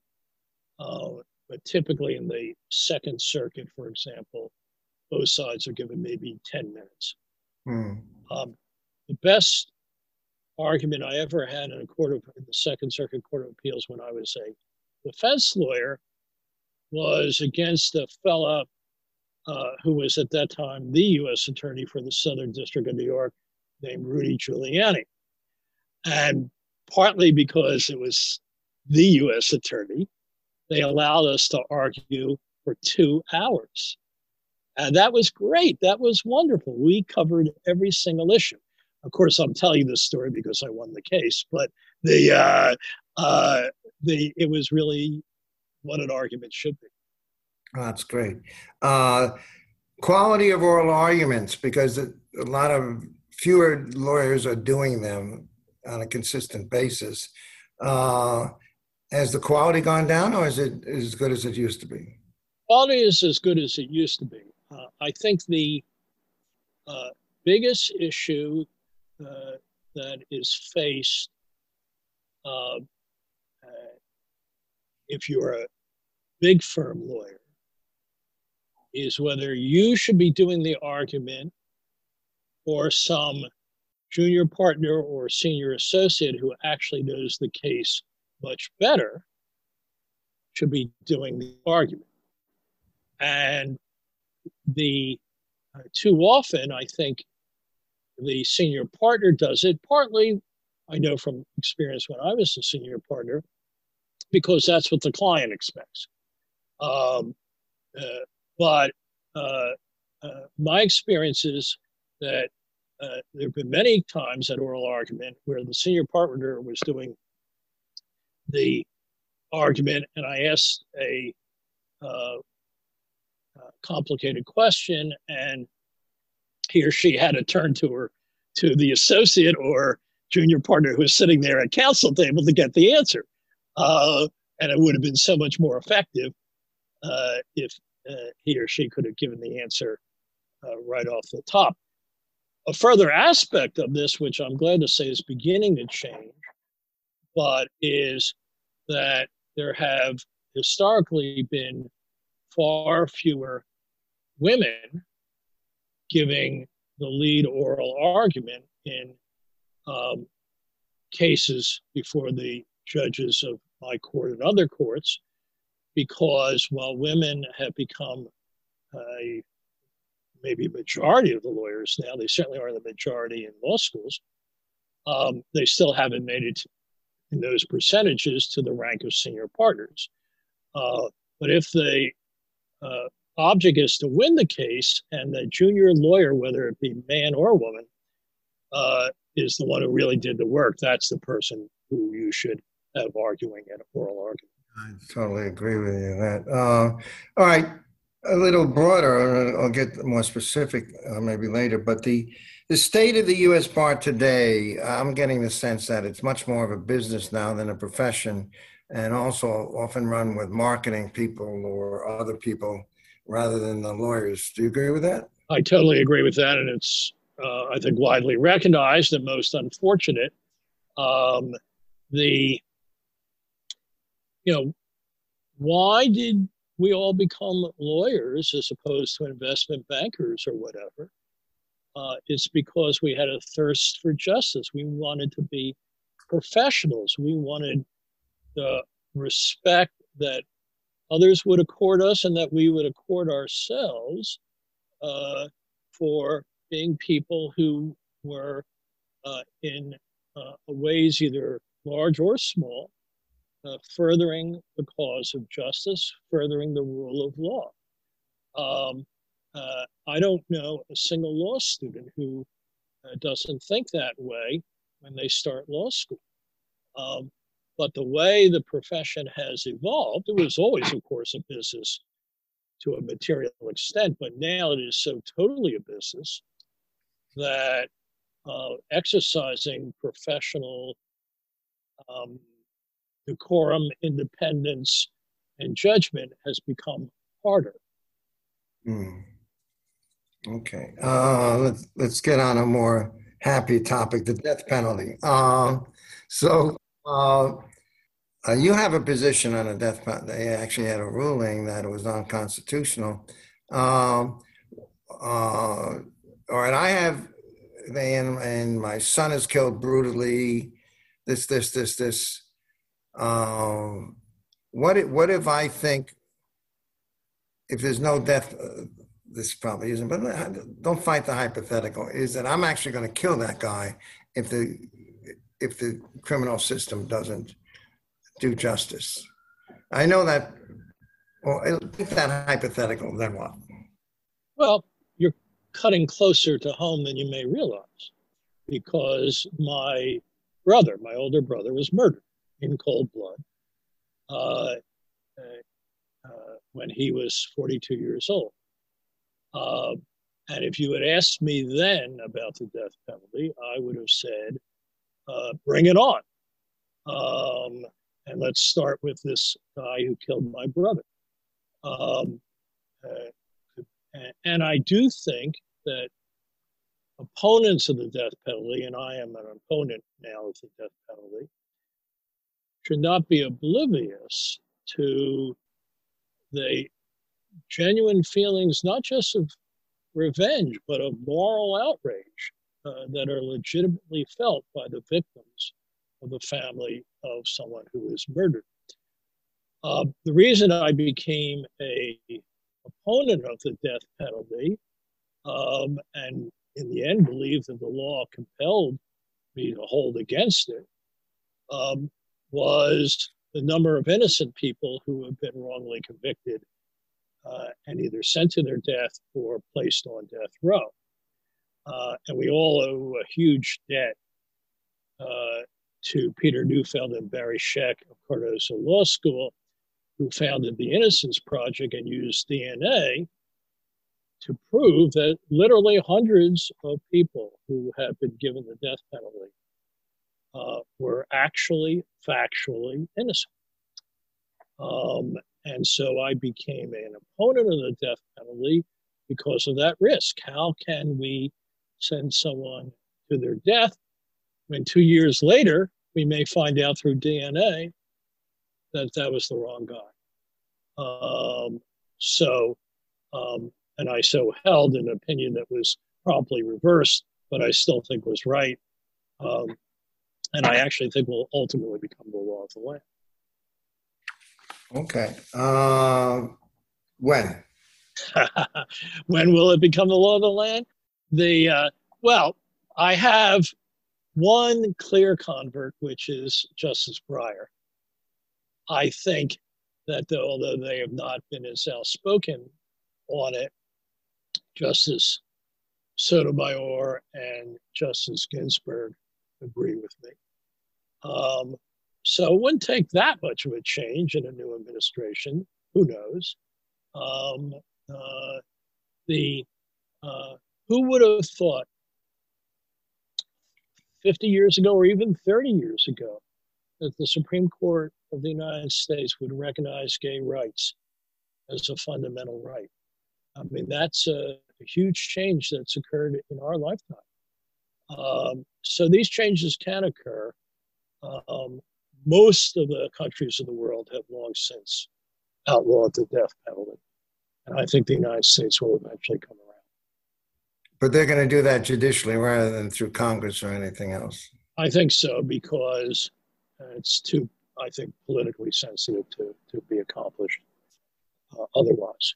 But typically in the Second Circuit, for example, both sides are given maybe 10 minutes. The best argument I ever had in the Second Circuit Court of Appeals when I was a defense lawyer was against a fella who was at that time the U.S. Attorney for the Southern District of New York named Rudy Giuliani. And partly because it was the U.S. Attorney, they allowed us to argue for 2 hours. And that was great. That was wonderful. We covered every single issue. Of course, I'm telling you this story because I won the case, but it was really what an argument should be. Oh, that's great. Quality of oral arguments, because a lot of fewer lawyers are doing them on a consistent basis. Has the quality gone down, or is it as good as it used to be? Quality is as good as it used to be. I think the biggest issue that is faced if you're a big firm lawyer is whether you should be doing the argument or some junior partner or senior associate who actually knows the case much better should be doing the argument. And the too often, I think, the senior partner does it, partly, I know from experience when I was a senior partner, because that's what the client expects. But my experience is that there have been many times at oral argument where the senior partner was doing the argument, and I asked a complicated question, and he or she had to turn to the associate or junior partner who was sitting there at counsel table to get the answer. And it would have been so much more effective if he or she could have given the answer right off the top. A further aspect of this, which I'm glad to say is beginning to change, but is that there have historically been far fewer women giving the lead oral argument in cases before the judges of my court and other courts, because while women have become maybe a majority of the lawyers now, they certainly are the majority in law schools, they still haven't made it in those percentages to the rank of senior partners. But if the object is to win the case and the junior lawyer, whether it be man or woman, is the one who really did the work, that's the person who you should have arguing an oral argument. I totally agree with you on that. All right, a little broader, I'll get more specific maybe later, but the state of the U.S. bar today, I'm getting the sense that it's much more of a business now than a profession, and also often run with marketing people or other people rather than the lawyers. Do you agree with that? I totally agree with that, and it's, I think, widely recognized and most unfortunate. Why did we all become lawyers as opposed to investment bankers or whatever? It's because we had a thirst for justice. We wanted to be professionals. We wanted the respect that others would accord us and that we would accord ourselves for being people who were in ways either large or small, furthering the cause of justice, furthering the rule of law. I don't know a single law student who doesn't think that way when they start law school. But the way the profession has evolved, it was always, of course, a business to a material extent, but now it is so totally a business that exercising professional decorum, independence, and judgment has become harder. Okay. Let's get on a more happy topic, the death penalty. You have a position on the death penalty. They actually had a ruling that it was unconstitutional. All right, I have, and my son is killed brutally, this. What if I think, if there's no death, this probably isn't, but don't fight the hypothetical, is that I'm actually going to kill that guy if the criminal system doesn't do justice. I know that, well, if that hypothetical, then what? Well, you're cutting closer to home than you may realize, because my older brother, was murdered in cold blood when he was 42 years old. And if you had asked me then about the death penalty, I would have said, bring it on. And let's start with this guy who killed my brother. And I do think that opponents of the death penalty, and I am an opponent now of the death penalty, should not be oblivious to the genuine feelings, not just of revenge, but of moral outrage that are legitimately felt by the victims of the family of someone who is murdered. The reason I became a opponent of the death penalty and in the end believed that the law compelled me to hold against it was the number of innocent people who have been wrongly convicted and either sent to their death or placed on death row. And we all owe a huge debt to Peter Neufeld and Barry Scheck of Cardozo Law School, who founded the Innocence Project and used DNA to prove that literally hundreds of people who have been given the death penalty were actually factually innocent. And so I became an opponent of the death penalty because of that risk. How can we send someone to their death when 2 years later, we may find out through DNA that that was the wrong guy? And I so held an opinion that was promptly reversed, but I still think was right. And I actually think will ultimately become the law of the land. Okay. When? When will it become the law of the land? Well, I have one clear convert, which is Justice Breyer. I think that although they have not been as outspoken on it, Justice Sotomayor and Justice Ginsburg agree with me. So it wouldn't take that much of a change in a new administration. Who knows? Who would have thought 50 years ago or even 30 years ago that the Supreme Court of the United States would recognize gay rights as a fundamental right? I mean, that's a huge change that's occurred in our lifetime. So these changes can occur. Most of the countries of the world have long since outlawed the death penalty. And I think the United States will eventually come around. But they're going to do that judicially rather than through Congress or anything else. I think so, because it's too, I think, politically sensitive to be accomplished otherwise.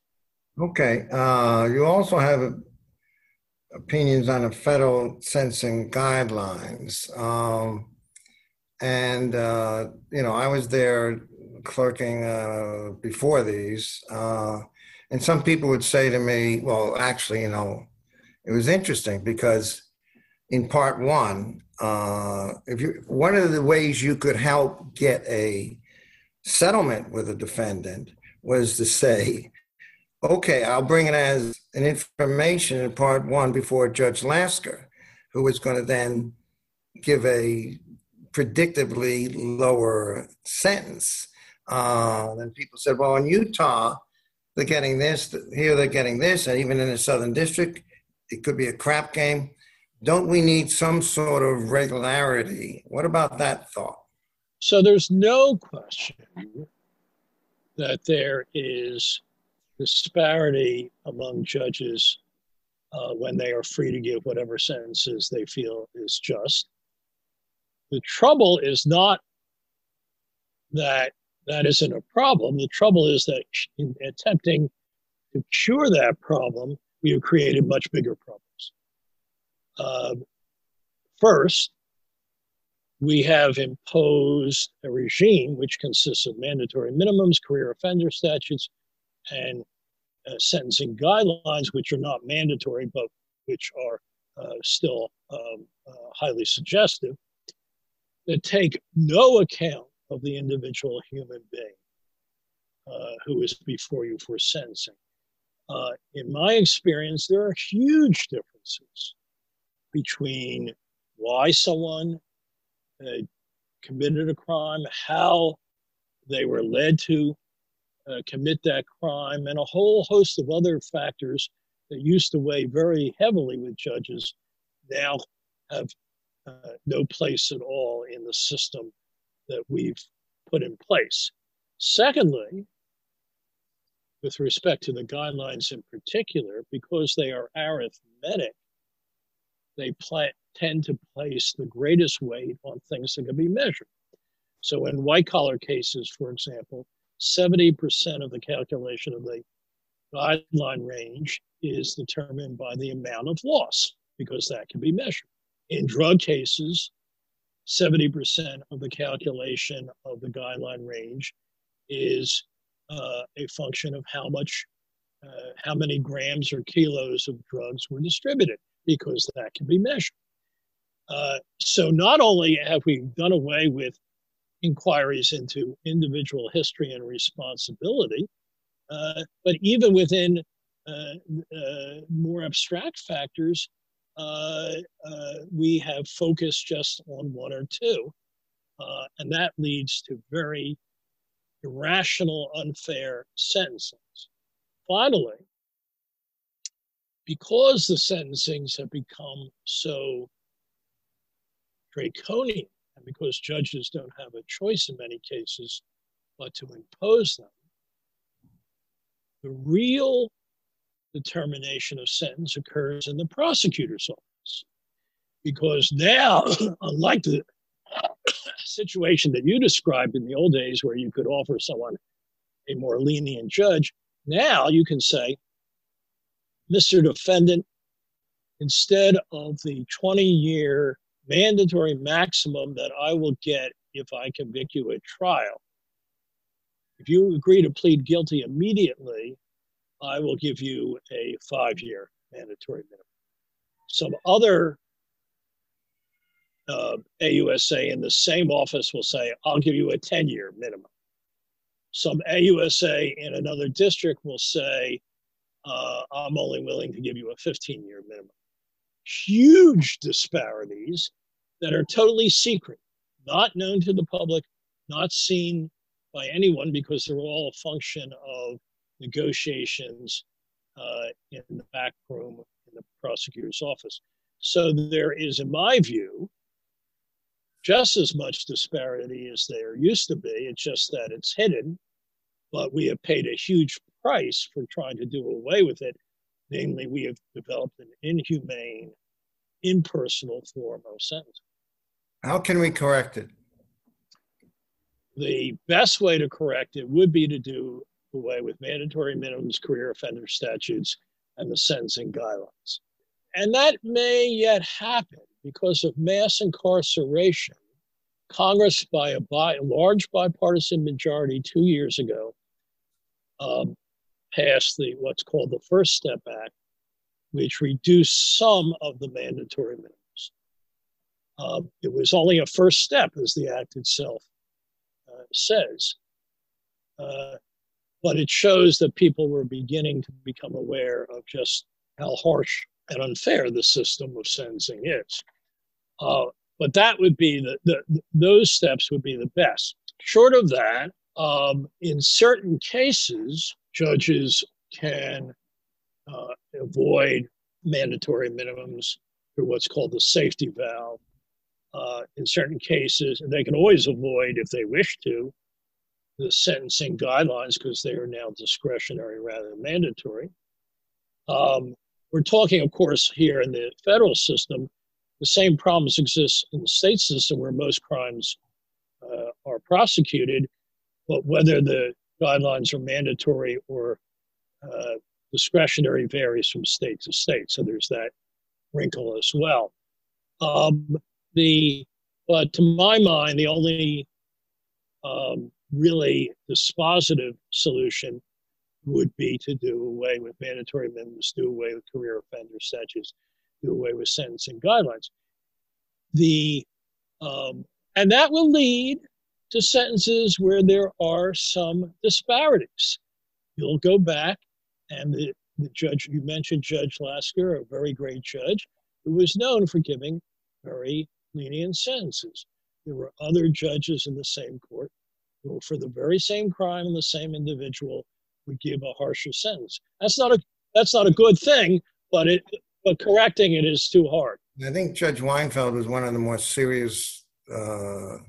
Okay. You also have opinions on the federal sentencing guidelines. I was there clerking before these, and some people would say to me, well, actually, it was interesting because in part one, one of the ways you could help get a settlement with a defendant was to say, okay, I'll bring it as an information in part one before Judge Lasker, who was going to then give a predictably lower sentence. And people said, well, in Utah, they're getting this, here they're getting this, and even in the Southern District, it could be a crap game. Don't we need some sort of regularity? What about that thought? So there's no question that there is disparity among judges when they are free to give whatever sentences they feel is just. The trouble is not that that isn't a problem. The trouble is that in attempting to cure that problem, we have created much bigger problems. First, we have imposed a regime which consists of mandatory minimums, career offender statutes, and sentencing guidelines, which are not mandatory, but which are still highly suggestive, that take no account of the individual human being who is before you for sentencing. In my experience, there are huge differences between why someone committed a crime, how they were led to commit that crime, and a whole host of other factors that used to weigh very heavily with judges now have no place at all in the system that we've put in place. Secondly, with respect to the guidelines in particular, because they are arithmetic, they tend to place the greatest weight on things that can be measured. So in white-collar cases, for example, 70% of the calculation of the guideline range is determined by the amount of loss, because that can be measured. In drug cases, 70% of the calculation of the guideline range is a function of how much, how many grams or kilos of drugs were distributed, because that can be measured. So not only have we done away with inquiries into individual history and responsibility, but even within more abstract factors, we have focused just on one or two, and that leads to very irrational, unfair sentences. Finally, because the sentencings have become so draconian, and because judges don't have a choice in many cases but to impose them, the real determination of sentence occurs in the prosecutor's office. Because now, unlike the situation that you described in the old days where you could offer someone a more lenient judge, now you can say, Mr. Defendant, instead of the 20-year mandatory maximum that I will get if I convict you at trial, if you agree to plead guilty immediately, I will give you a 5-year mandatory minimum. Some other AUSA in the same office will say, I'll give you a 10-year minimum. Some AUSA in another district will say, I'm only willing to give you a 15-year minimum. Huge disparities that are totally secret, not known to the public, not seen by anyone, because they're all a function of negotiations in the back room in the prosecutor's office. So there is, in my view, just as much disparity as there used to be. It's just that it's hidden, but we have paid a huge price for trying to do away with it. Namely, we have developed an inhumane, impersonal form of sentencing. How can we correct it? The best way to correct it would be to do away with mandatory minimums, career offender statutes, and the sentencing guidelines. And that may yet happen because of mass incarceration. Congress, by a large bipartisan majority 2 years ago, passed the what's called the First Step Act, which reduced some of the mandatory minimums. It was only a first step, as the act itself says. But it shows that people were beginning to become aware of just how harsh and unfair the system of sentencing is. But that would be those steps would be the best. Short of that, in certain cases, judges can avoid mandatory minimums through what's called the safety valve. In certain cases, and they can always avoid, if they wish to, the sentencing guidelines because they are now discretionary rather than mandatory. We're talking, of course, here in the federal system, the same problems exist in the state system where most crimes are prosecuted, but whether the guidelines are mandatory or discretionary varies from state to state. So there's that wrinkle as well. But to my mind, the only really dispositive solution would be to do away with mandatory minimums, do away with career offender statutes, do away with sentencing guidelines. And that will lead to sentences where there are some disparities. You'll go back, and the judge, you mentioned Judge Lasker, a very great judge, who was known for giving very lenient sentences. There were other judges in the same court who, for the very same crime and the same individual, would give a harsher sentence. That's not a good thing, but correcting it is too hard. I think Judge Weinfeld was one of the more serious. Right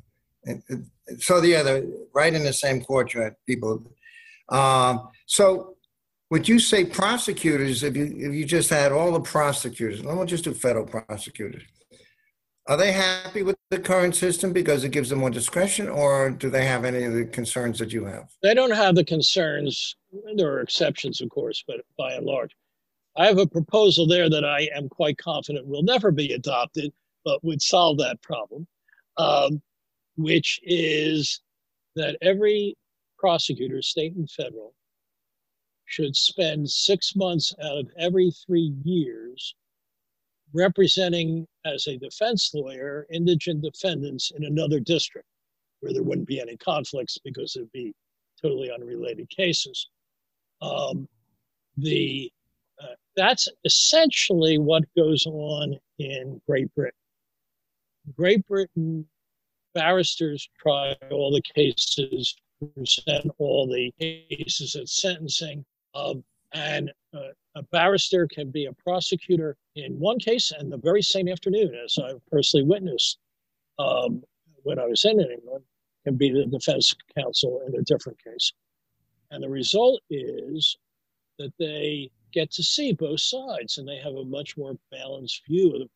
in the same court you had people. So would you say prosecutors, if you just had all the prosecutors, and we'll just do federal prosecutors, are they happy with the current system because it gives them more discretion, or do they have any of the concerns that you have? They don't have the concerns. There are exceptions, of course, but by and large. I have a proposal there that I am quite confident will never be adopted, but would solve that problem, which is that every prosecutor, state and federal, should spend 6 months out of every 3 years representing, as a defense lawyer, indigent defendants in another district where there wouldn't be any conflicts because it'd be totally unrelated cases. That's essentially what goes on in Great Britain. In Great Britain, barristers try all the cases, present all the cases at sentencing, and a barrister can be a prosecutor in one case and the very same afternoon, as I've personally witnessed when I was in England, can be the defense counsel in a different case. And the result is that they get to see both sides, and they have a much more balanced view of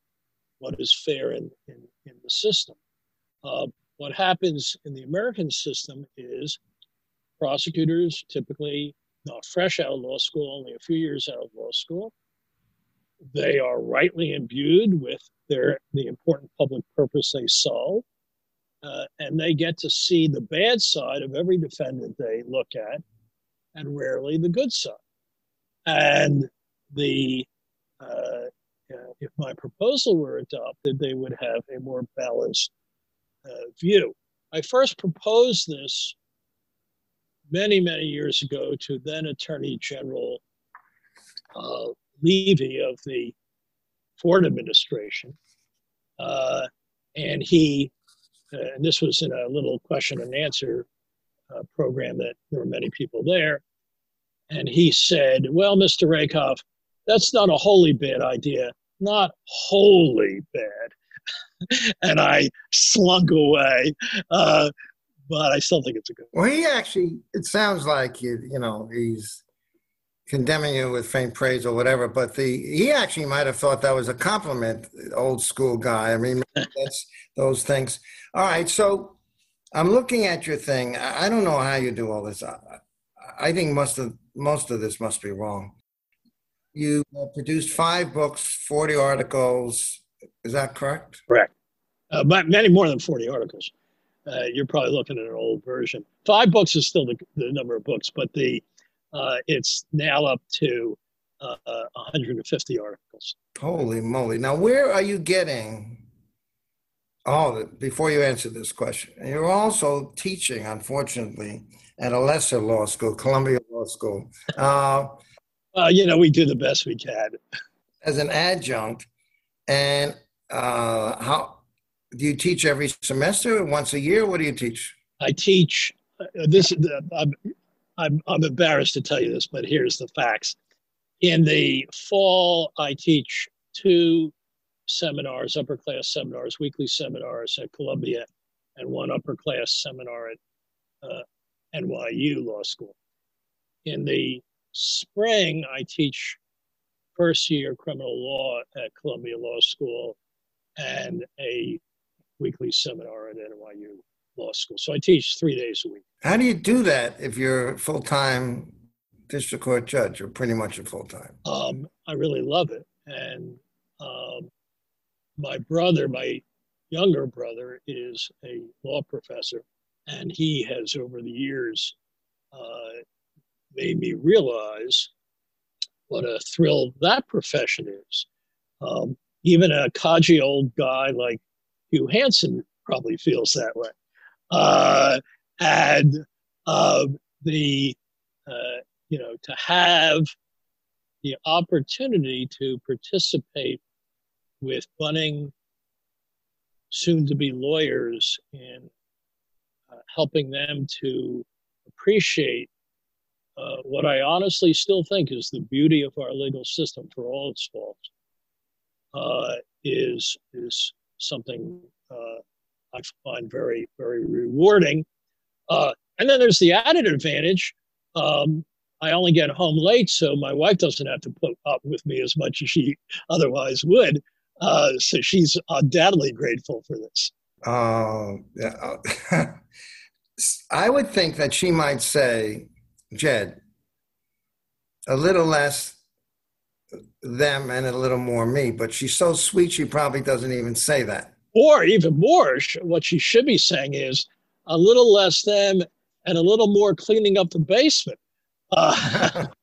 what is fair in the system. What happens in the American system is prosecutors, typically not fresh out of law school, only a few years out of law school, they are rightly imbued with the important public purpose they solve, and they get to see the bad side of every defendant they look at, and rarely the good side. And if my proposal were adopted, they would have a more balanced view. I first proposed this many, many years ago to then Attorney General Levy of the Ford administration. And this was in a little question and answer program that there were many people there. And he said, well, Mr. Rakoff, that's not a wholly bad idea. Not wholly bad. And I slunk away. But I still think it's a good one. Well, he actually, it sounds like, he's condemning you with faint praise or whatever, but he actually might have thought that was a compliment, old school guy. I mean, that's those things. All right, so I'm looking at your thing. I don't know how you do all this. I think most of this must be wrong. You produced 5 books, 40 articles. Is that correct? Correct. But many more than 40 articles. You're probably looking at an old version. 5 books is still the number of books, but it's now up to 150 articles. Holy moly. Now, where are you getting... Oh, before you answer this question, you're also teaching, unfortunately, at a lesser law school, Columbia Law School. We do the best we can. As an adjunct, and how... Do you teach every semester, once a year? What do you teach? I teach. I'm embarrassed to tell you this, but here's the facts. In the fall, I teach 2 seminars, upper class seminars, weekly seminars at Columbia, and 1 upper class seminar at NYU Law School. In the spring, I teach first year criminal law at Columbia Law School and a weekly seminar at NYU Law School. So I teach 3 days a week. How do you do that if you're a full-time district court judge, or pretty much a full-time? I really love it. And my younger brother, is a law professor, and he has, over the years, made me realize what a thrill that profession is. Even a codgy old guy like Hugh Hansen probably feels that way. To have the opportunity to participate with budding soon-to-be lawyers in helping them to appreciate what I honestly still think is the beauty of our legal system, for all its faults, is something I find very, very rewarding. And then there's the added advantage. I only get home late, so my wife doesn't have to put up with me as much as she otherwise would. So she's undoubtedly grateful for this. Yeah. I would think that she might say, Jed, a little less them and a little more me, but she's so sweet she probably doesn't even say that. Or even more, what she should be saying is a little less them and a little more cleaning up the basement. But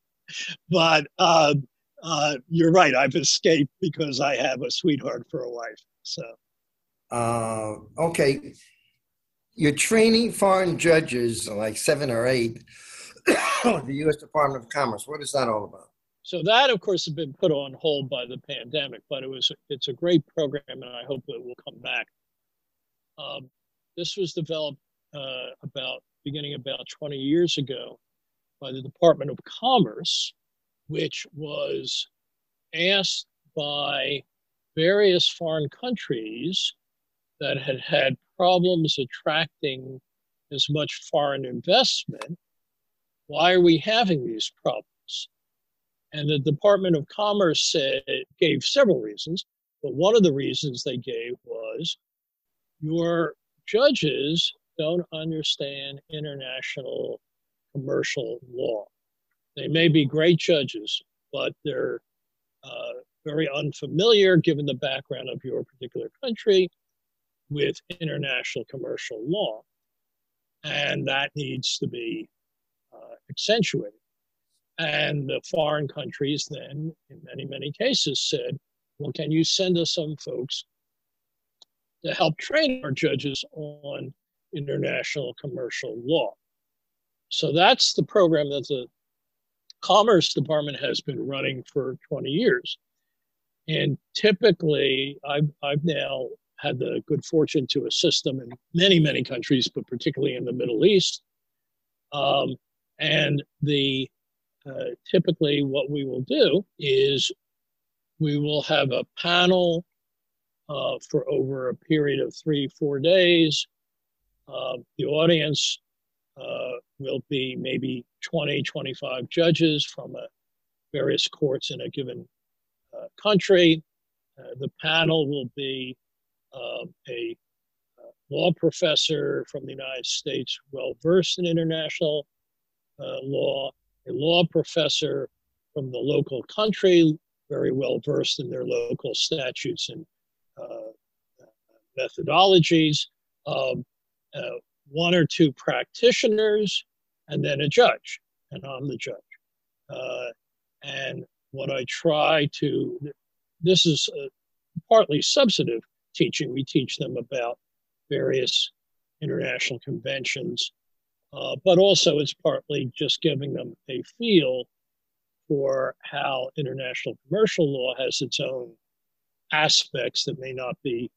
you're right, I've escaped because I have a sweetheart for a wife. So, okay. You're training foreign judges, like 7 or 8, the U.S. Department of Commerce. What is that all about? So that, of course, has been put on hold by the pandemic, but it's a great program, and I hope it will come back. This was developed about 20 years ago by the Department of Commerce, which was asked by various foreign countries that had had problems attracting as much foreign investment. Why are we having these problems? And the Department of Commerce gave several reasons, but one of the reasons they gave was your judges don't understand international commercial law. They may be great judges, but they're very unfamiliar, given the background of your particular country, with international commercial law. And that needs to be accentuated. And the foreign countries then, in many, many cases, said, well, can you send us some folks to help train our judges on international commercial law? So that's the program that the Commerce Department has been running for 20 years. And typically, I've now had the good fortune to assist them in many, many countries, but particularly in the Middle East. And the typically what we will do is we will have a panel for over a period of 3-4 days. The audience will be maybe 20-25 judges from various courts in a given country. The panel will be a law professor from the United States, well-versed in international law, a law professor from the local country, very well-versed in their local statutes and methodologies, one or two practitioners, and then a judge, and I'm the judge. And what I try to, this is partly substantive teaching. We teach them about various international conventions, but also it's partly just giving them a feel for how international commercial law has its own aspects that may not be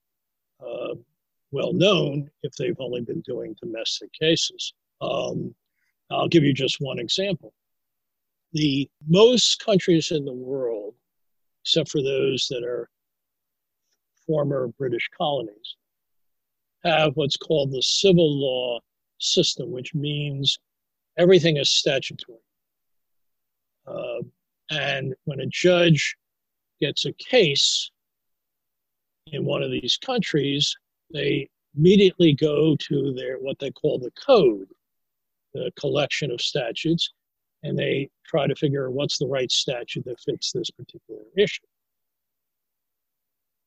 well known if they've only been doing domestic cases. I'll give you just one example. The most countries in the world, except for those that are former British colonies, have what's called the civil law system, which means everything is statutory. And when a judge gets a case in one of these countries, they immediately go to their what they call the code, the collection of statutes, and they try to figure out what's the right statute that fits this particular issue.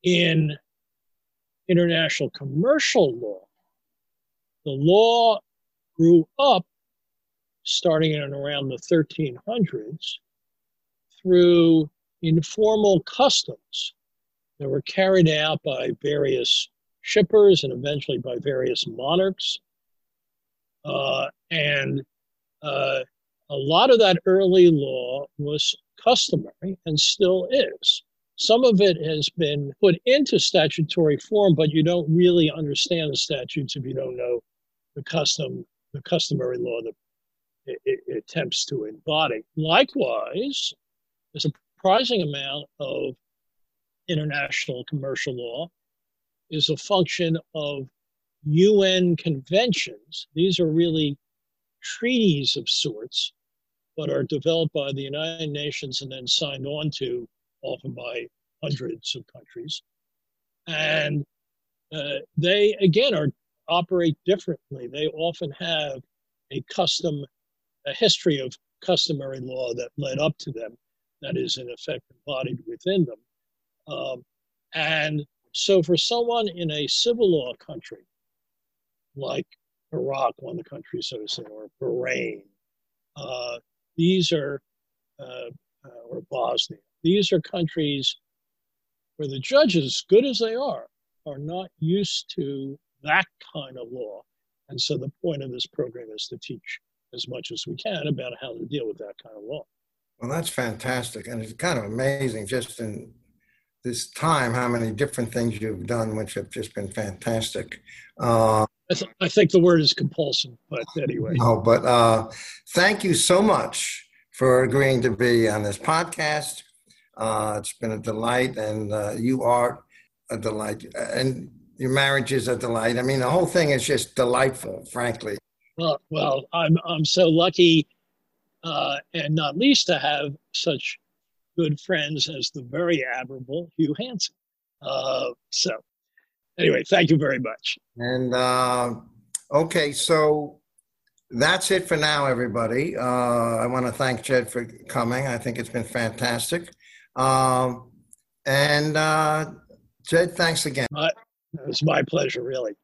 In international commercial law, the law grew up starting in and around the 1300s through informal customs that were carried out by various shippers and eventually by various monarchs. A lot of that early law was customary and still is. Some of it has been put into statutory form, but you don't really understand the statutes if you don't know the customary law that it attempts to embody. Likewise, there's a surprising amount of international commercial law is a function of UN conventions. These are really treaties of sorts, but are developed by the United Nations and then signed on to, often by hundreds of countries. And they, again, operate differently. They often have a history of customary law that led up to them, that is, in effect, embodied within them. And so for someone in a civil law country, like Iraq, one of the countries I was in, or Bahrain, or Bosnia, these are countries where the judges, good as they are not used to that kind of law. And so the point of this program is to teach as much as we can about how to deal with that kind of law. Well, that's fantastic. And it's kind of amazing just in this time, how many different things you've done, which have just been fantastic. I think the word is compulsive, but anyway. No, but thank you so much for agreeing to be on this podcast. It's been a delight, and you are a delight, and your marriage is a delight. I mean, the whole thing is just delightful, frankly. Well, I'm so lucky, and not least to have such good friends as the very admirable Hugh Hansen. So, anyway, thank you very much. And okay, so that's it for now, everybody. I want to thank Jed for coming. I think it's been fantastic. Jed, thanks again. It was my pleasure, really.